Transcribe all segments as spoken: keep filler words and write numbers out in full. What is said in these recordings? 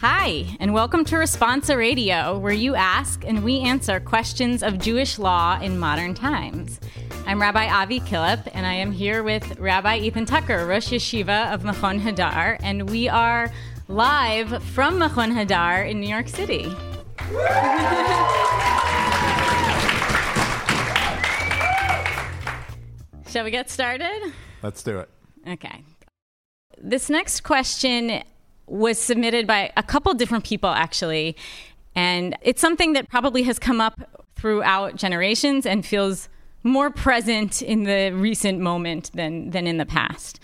Hi, and welcome to Responsa Radio, where you ask and we answer questions of Jewish law in modern times. I'm Rabbi Avi Killip, and I am here with Rabbi Ethan Tucker, Rosh Yeshiva of Machon Hadar, and we are live from Machon Hadar in New York City. Shall we get started? Let's do it. Okay. This next question was submitted by a couple different people, actually. And it's something that probably has come up throughout generations and feels more present in the recent moment than, than in the past.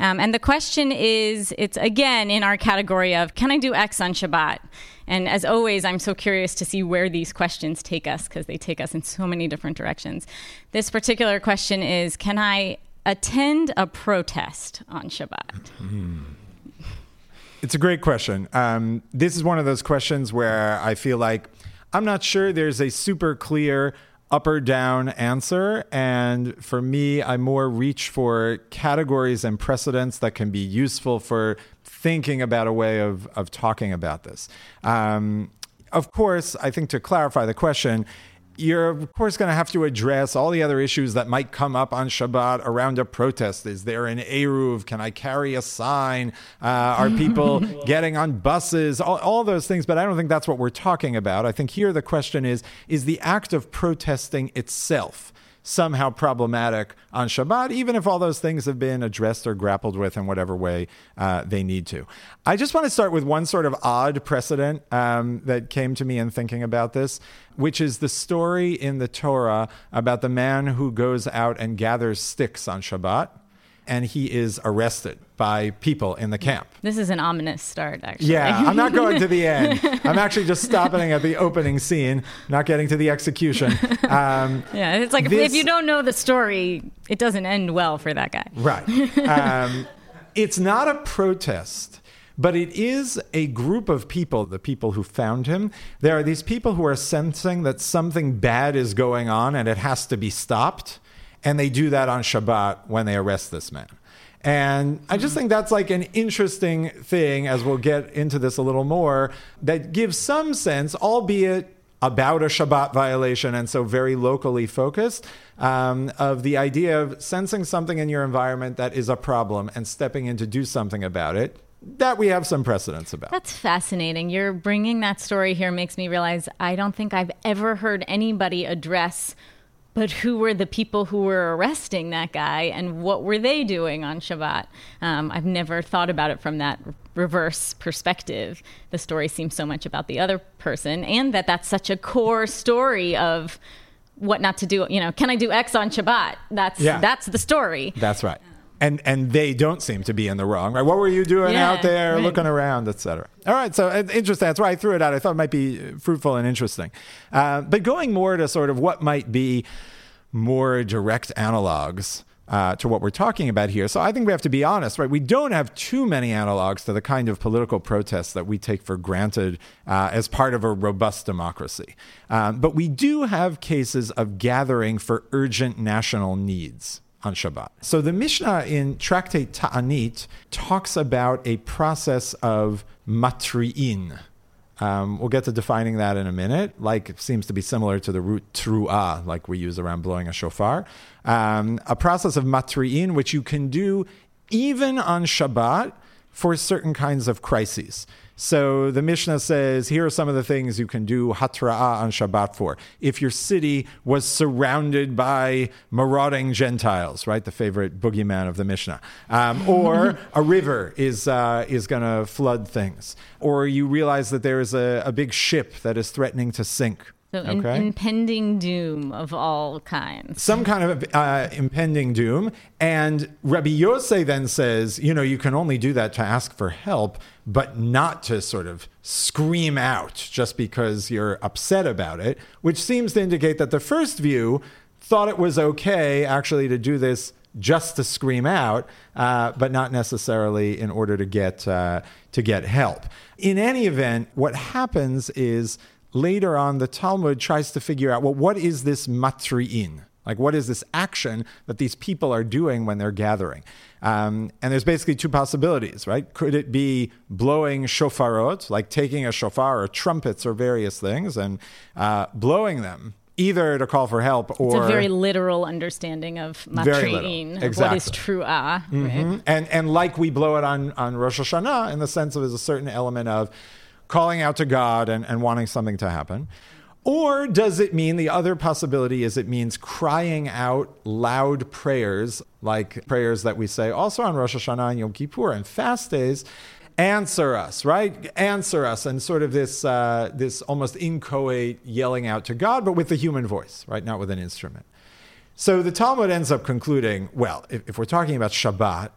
Um, and the question is, it's again in our category of, can I do X on Shabbat? And as always, I'm so curious to see where these questions take us, because they take us in so many different directions. This particular question is, can I attend a protest on Shabbat? Mm. It's a great question. Um, this is one of those questions where I feel like I'm not sure there's a super clear up or down answer. And for me, I more reach for categories and precedents that can be useful for thinking about a way of, of talking about this. Um, of course, I think to clarify the question, you're, of course, going to have to address all the other issues that might come up on Shabbat around a protest. Is there an Eruv? Can I carry a sign? Uh, are people getting on buses? All, all those things. But I don't think that's what we're talking about. I think here the question is, is the act of protesting itself somehow problematic on Shabbat, even if all those things have been addressed or grappled with in whatever way uh, they need to. I just want to start with one sort of odd precedent um, that came to me in thinking about this, which is the story in the Torah about the man who goes out and gathers sticks on Shabbat, and he is arrested by people in the camp. This is an ominous start, actually. Yeah, I'm not going to the end. I'm actually just stopping at the opening scene, not getting to the execution. Um, yeah, it's like this, if you don't know the story, it doesn't end well for that guy. Right. Um, it's not a protest, but it is a group of people, the people who found him. There are these people who are sensing that something bad is going on and it has to be stopped. And they do that on Shabbat when they arrest this man. And I just think that's like an interesting thing, as we'll get into this a little more, that gives some sense, albeit about a Shabbat violation and so very locally focused, um, of the idea of sensing something in your environment that is a problem and stepping in to do something about it. That we have some precedents about. That's fascinating. You're bringing that story here makes me realize I don't think I've ever heard anybody address but who were the people who were arresting that guy and what were they doing on Shabbat? Um, I've never thought about it from that reverse perspective. The story seems so much about the other person, and that that's such a core story of what not to do. You know, can I do X on Shabbat? That's yeah. That's the story. That's right. And and they don't seem to be in the wrong, right? What were you doing yeah, out there, right. Looking around, et cetera? All right, so interesting. That's why I threw it out. I thought it might be fruitful and interesting. Uh, but going more to sort of what might be more direct analogs uh, to what we're talking about here. So I think we have to be honest, right? We don't have too many analogs to the kind of political protests that we take for granted uh, as part of a robust democracy. Um, but we do have cases of gathering for urgent national needs on Shabbat. So the Mishnah in Tractate Ta'anit talks about a process of matri'in. Um, we'll get to defining that in a minute. Like, it seems to be similar to the root truah, like we use around blowing a shofar. Um, a process of matri'in, which you can do even on Shabbat for certain kinds of crises. So the Mishnah says, here are some of the things you can do hatra'ah on Shabbat for. If your city was surrounded by marauding Gentiles, right? The favorite boogeyman of the Mishnah. Um, or a river is uh, is going to flood things. Or you realize that there is a, a big ship that is threatening to sink. So in, okay. Impending doom of all kinds. Some kind of uh, impending doom. And Rabbi Yose then says, you know, you can only do that to ask for help, but not to sort of scream out just because you're upset about it, which seems to indicate that the first view thought it was okay actually to do this just to scream out, uh, but not necessarily in order to get uh, to get help. In any event, what happens is later on, the Talmud tries to figure out, well, what is this matri'in? Like, what is this action that these people are doing when they're gathering? Um, and there's basically two possibilities, right? Could it be blowing shofarot, like taking a shofar or trumpets or various things and uh, blowing them, either to call for help or... It's a very literal understanding of matri'in, exactly. What is truah, mm-hmm. right? And, and like we blow it on, on Rosh Hashanah, in the sense of there's a certain element of calling out to God and, and wanting something to happen. Or does it mean, the other possibility is it means crying out loud prayers, like prayers that we say also on Rosh Hashanah and Yom Kippur and fast days, answer us, right? Answer us, and sort of this uh, this almost inchoate yelling out to God, but with the human voice, right? Not with an instrument. So the Talmud ends up concluding, well, if, if we're talking about Shabbat,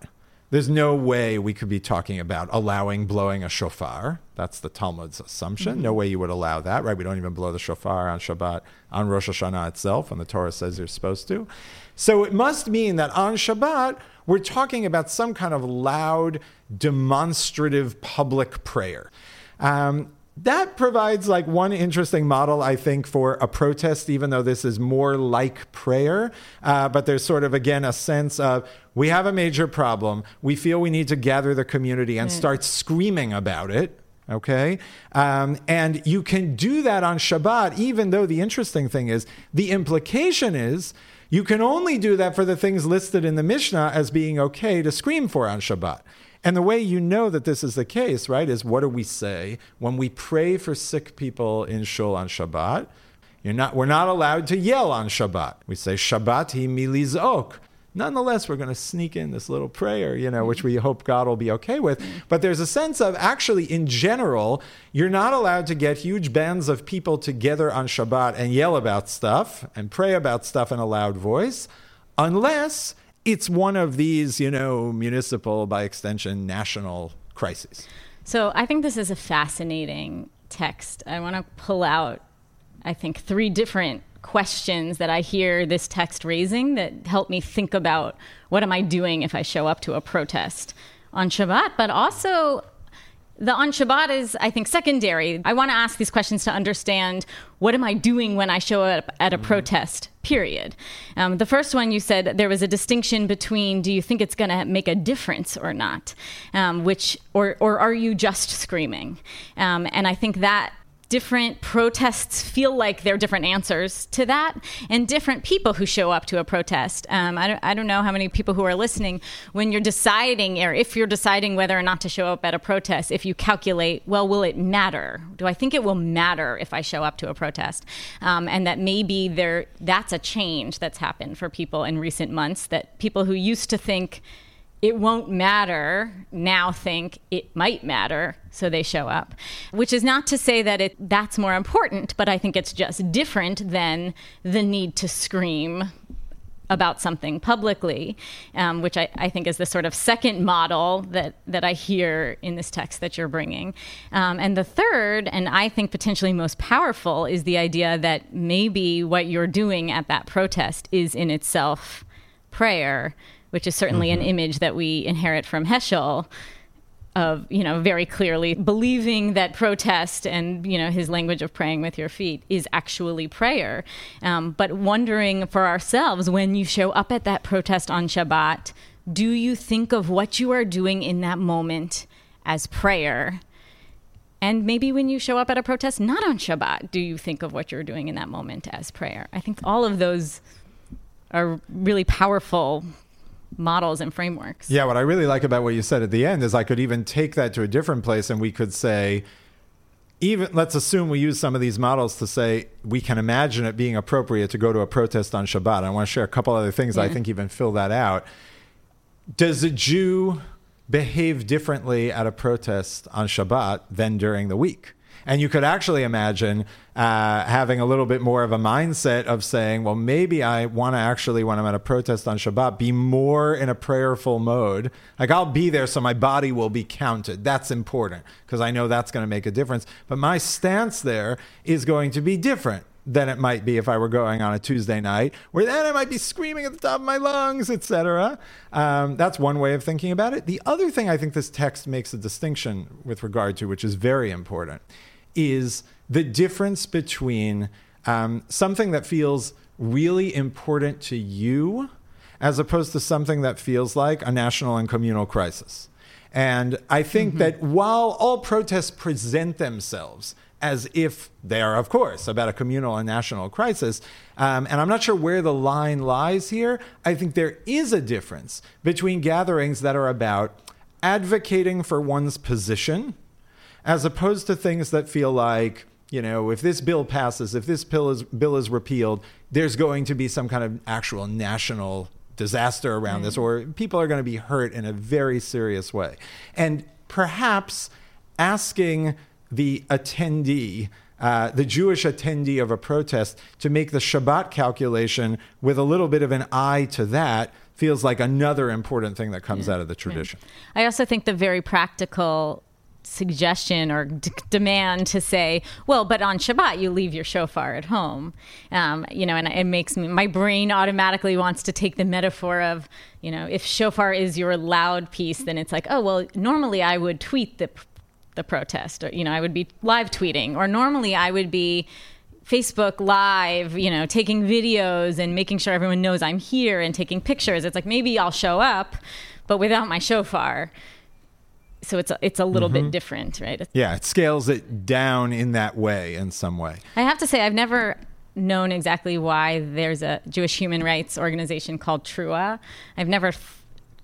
there's no way we could be talking about allowing blowing a shofar. That's the Talmud's assumption. Mm-hmm. No way you would allow that, right? We don't even blow the shofar on Shabbat, on Rosh Hashanah itself, when the Torah says you're supposed to. So it must mean that on Shabbat, we're talking about some kind of loud, demonstrative public prayer. Um, that provides like one interesting model, I think, for a protest, even though this is more like prayer. Uh, but there's sort of, again, a sense of, we have a major problem. We feel we need to gather the community and start screaming about it, okay? Um, and you can do that on Shabbat, even though the interesting thing is, the implication is, you can only do that for the things listed in the Mishnah as being okay to scream for on Shabbat. And the way you know that this is the case, right, is what do we say when we pray for sick people in Shul on Shabbat? You're not, we're not allowed to yell on Shabbat. We say, Shabbat hi milizok. Nonetheless, we're going to sneak in this little prayer, you know, which we hope God will be okay with. But there's a sense of, actually, in general, you're not allowed to get huge bands of people together on Shabbat and yell about stuff and pray about stuff in a loud voice, unless it's one of these, you know, municipal, by extension, national crises. So I think this is a fascinating text. I want to pull out, I think, three different questions that I hear this text raising that help me think about what am I doing if I show up to a protest on Shabbat. But also, the on Shabbat is, I think, secondary. I want to ask these questions to understand, what am I doing when I show up at a mm-hmm. protest, period? Um, the first one, you said there was a distinction between, do you think it's going to make a difference or not? Um, which, or, or are you just screaming? Um, and I think that different protests feel like they're different answers to that, and different people who show up to a protest. Um, I, don't, I don't know how many people who are listening, when you're deciding, or if you're deciding whether or not to show up at a protest, if you calculate, well, will it matter? Do I think it will matter if I show up to a protest? Um, and that maybe there that's a change that's happened for people in recent months, that people who used to think it won't matter now think it might matter, so they show up. Which is not to say that it that's more important, but I think it's just different than the need to scream about something publicly, um, which I, I think is the sort of second model that, that I hear in this text that you're bringing. Um, and the third, and I think potentially most powerful, is the idea that maybe what you're doing at that protest is in itself prayer, which is certainly mm-hmm. an image that we inherit from Heschel of, you know, very clearly believing that protest and, you know, his language of praying with your feet is actually prayer. Um, but wondering for ourselves, when you show up at that protest on Shabbat, do you think of what you are doing in that moment as prayer? And maybe when you show up at a protest not on Shabbat, do you think of what you're doing in that moment as prayer? I think all of those are really powerful models and frameworks. Yeah, what I really like about what you said at the end is I could even take that to a different place, and we could say, even let's assume we use some of these models to say we can imagine it being appropriate to go to a protest on Shabbat. I want to share a couple other things yeah. that I think even fill that out. Does a Jew behave differently at a protest on Shabbat than during the week? And you could actually imagine uh, having a little bit more of a mindset of saying, well, maybe I want to actually, when I'm at a protest on Shabbat, be more in a prayerful mode. Like, I'll be there so my body will be counted. That's important because I know that's going to make a difference. But my stance there is going to be different than it might be if I were going on a Tuesday night, where then I might be screaming at the top of my lungs, et cetera. Um, that's one way of thinking about it. The other thing I think this text makes a distinction with regard to, which is very important, is the difference between um, something that feels really important to you, as opposed to something that feels like a national and communal crisis. And I think mm-hmm. that while all protests present themselves as if they are, of course, about a communal and national crisis, um, and I'm not sure where the line lies here, I think there is a difference between gatherings that are about advocating for one's position, as opposed to things that feel like, you know, if this bill passes, if this bill is, bill is repealed, there's going to be some kind of actual national disaster around mm-hmm. this, or people are going to be hurt in a very serious way. And perhaps asking the attendee, uh, the Jewish attendee of a protest, to make the Shabbat calculation with a little bit of an eye to that feels like another important thing that comes yeah. out of the tradition. Yeah. I also think the very practical suggestion or d- demand to say, well, but on Shabbat, you leave your shofar at home. Um, you know, and it makes me, my brain automatically wants to take the metaphor of, you know, if shofar is your loud piece, then it's like, oh, well, normally I would tweet the the protest, or, you know, I would be live tweeting, or normally I would be Facebook Live, you know, taking videos and making sure everyone knows I'm here and taking pictures. It's like, maybe I'll show up, but without my shofar. So it's a, it's a little mm-hmm. bit different, right? Yeah, it scales it down in that way, in some way. I have to say, I've never known exactly why there's a Jewish human rights organization called Truah. I've never,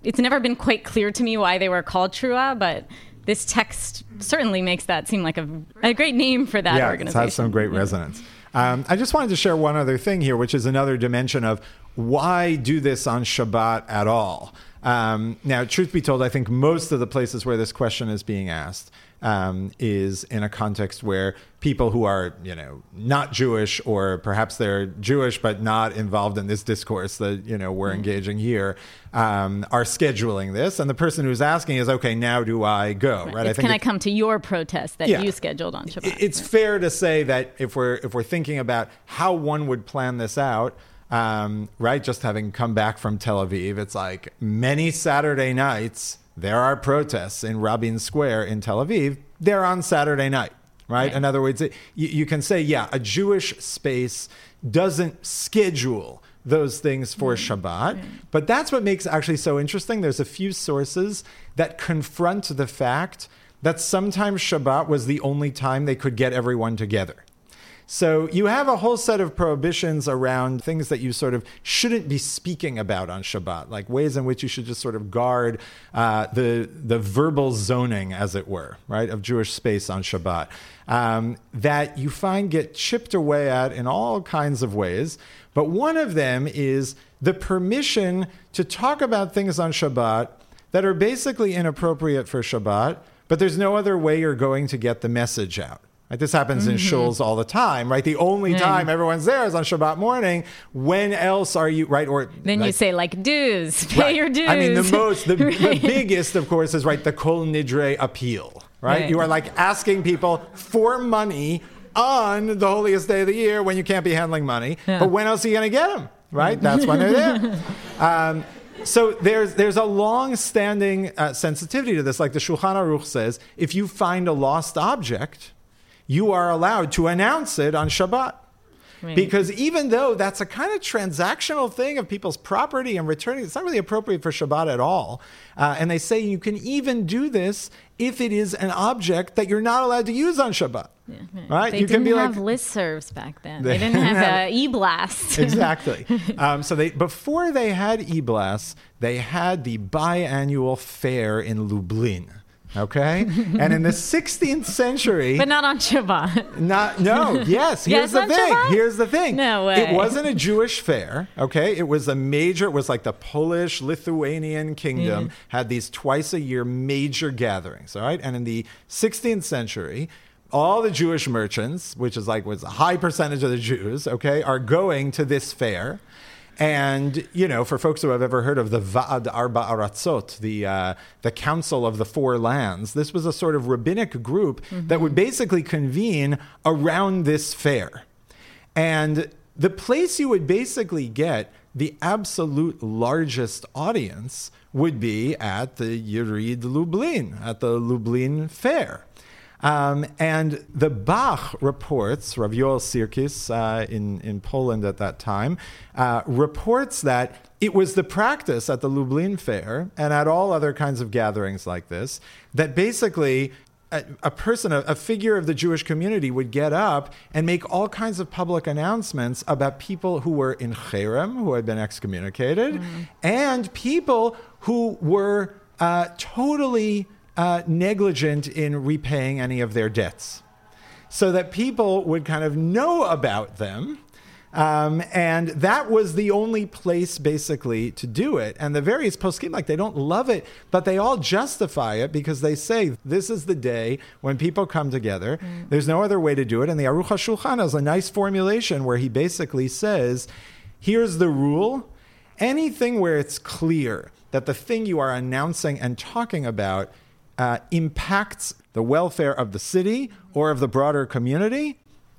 it's never been quite clear to me why they were called Truah, but this text certainly makes that seem like a, a great name for that yeah, organization. Yeah, it has some great yeah. resonance. Um, I just wanted to share one other thing here, which is another dimension of why do this on Shabbat at all? Um, now, truth be told, I think most of the places where this question is being asked um, is in a context where people who are, you know, not Jewish, or perhaps they're Jewish but not involved in this discourse that, you know, we're mm-hmm. engaging here, um, are scheduling this. And the person who's asking is, okay, now do I go? Right. right? I think can I come to your protest that yeah, you scheduled on Shabbat? It's right? fair to say that if we're if we're thinking about how one would plan this out, Um, right, just having come back from Tel Aviv, it's like many Saturday nights, there are protests in Rabin Square in Tel Aviv. They're on Saturday night, right? right. In other words, it, you, you can say, yeah, a Jewish space doesn't schedule those things for mm-hmm. Shabbat. Right. But that's what makes it actually so interesting. There's a few sources that confront the fact that sometimes Shabbat was the only time they could get everyone together. So you have a whole set of prohibitions around things that you sort of shouldn't be speaking about on Shabbat, like ways in which you should just sort of guard uh, the the verbal zoning, as it were, right, of Jewish space on Shabbat, um, that you find get chipped away at in all kinds of ways. But one of them is the permission to talk about things on Shabbat that are basically inappropriate for Shabbat, but there's no other way you're going to get the message out. Right, this happens mm-hmm. in shuls all the time, right? The only mm. time everyone's there is on Shabbat morning. When else are you, right? Or then like, you say, like, dues, pay right. your dues. I mean, the most, the, right. the biggest, of course, is, right, the Kol Nidre appeal, right? right? You are, like, asking people for money on the holiest day of the year when you can't be handling money. Yeah. But when else are you going to get them, right? That's when they're there. Um, So there's there's a long-standing uh, sensitivity to this. Like the Shulchan Aruch says, if you find a lost object, you are allowed to announce it on Shabbat. Right. Because even though that's a kind of transactional thing of people's property and returning, it's not really appropriate for Shabbat at all. Uh, and they say you can even do this if it is an object that you're not allowed to use on Shabbat. Yeah, right. right? They you didn't can be have like, listservs back then. They, they didn't have e-blasts. Exactly. Um, so they before they had e-blasts, they had the biannual fair in Lublin. Okay, and in the sixteenth century, but not on Shabbat. Not no. Yes, here's yes, the thing. Shabbat? Here's the thing. No way. It wasn't a Jewish fair. Okay, it was a major. It was like the Polish Lithuanian kingdom mm. had these twice a year major gatherings. All right, and in the sixteenth century, all the Jewish merchants, which is like was a high percentage of the Jews, okay, are going to this fair. And, you know, for folks who have ever heard of the Va'ad Arba Aratzot, the uh, the Council of the Four Lands, this was a sort of rabbinic group mm-hmm. that would basically convene around this fair. And the place you would basically get the absolute largest audience would be at the Yerid Lublin, at the Lublin Fair. Um, and the Bach reports, Rav Yoel Sirkis uh, in, in Poland at that time, uh, reports that it was the practice at the Lublin Fair and at all other kinds of gatherings like this that basically a, a person, a, a figure of the Jewish community would get up and make all kinds of public announcements about people who were in Cherem, who had been excommunicated, mm-hmm. and people who were uh, totally... Uh, negligent in repaying any of their debts, so that people would kind of know about them. Um, and that was the only place basically to do it. And the various poskim, like, they don't love it, but they all justify it because they say, this is the day when people come together. Mm. There's no other way to do it. And the Aruch HaShulchan has a nice formulation where he basically says, here's the rule. Anything where it's clear that the thing you are announcing and talking about Uh, impacts the welfare of the city or of the broader community,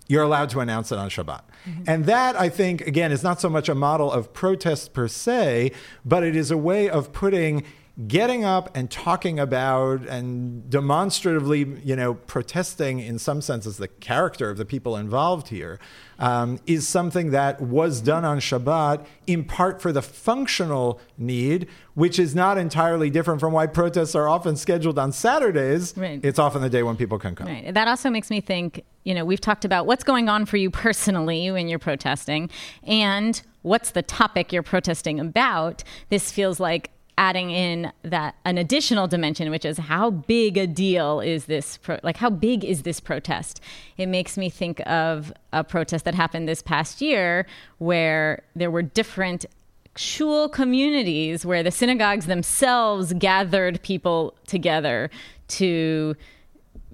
you're allowed to announce it on Shabbat. Mm-hmm. And that, I think, again, is not so much a model of protest per se, but it is a way of putting getting up and talking about and demonstratively, you know, protesting in some senses the character of the people involved here um, is something that was done on Shabbat in part for the functional need, which is not entirely different from why protests are often scheduled on Saturdays. Right. It's often the day when people can come. Right. That also makes me think, you know, we've talked about what's going on for you personally when you're protesting and what's the topic you're protesting about. This feels like adding in that an additional dimension, which is how big a deal is this, pro- like how big is this protest? It makes me think of a protest that happened this past year where there were different shul communities where the synagogues themselves gathered people together to,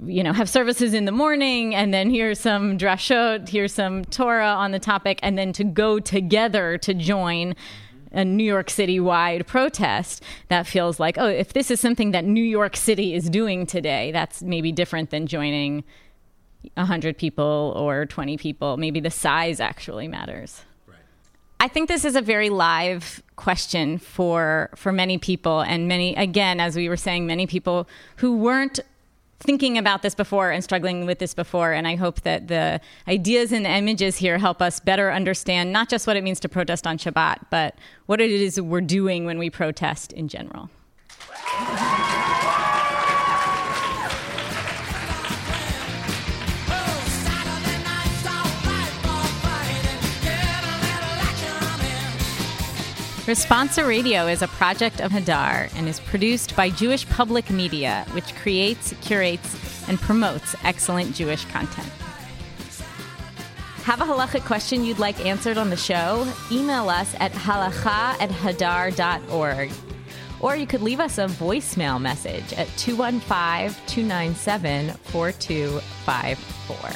you know, have services in the morning, and then here's some drashot, here's some Torah on the topic, and then to go together to join a New York City-wide protest. That feels like, oh, if this is something that New York City is doing today, that's maybe different than joining one hundred people or twenty people. Maybe the size actually matters. Right. I think this is a very live question for for many people, and many, again, as we were saying, many people who weren't thinking about this before and struggling with this before. And I hope that the ideas and the images here help us better understand not just what it means to protest on Shabbat, but what it is we're doing when we protest in general. Responsa Radio is a project of Hadar and is produced by Jewish Public Media, which creates, curates, and promotes excellent Jewish content. Have a halachic question you'd like answered on the show? Email us at halacha at hadar.org. Or you could leave us a voicemail message at two one five, two nine seven, four two five four.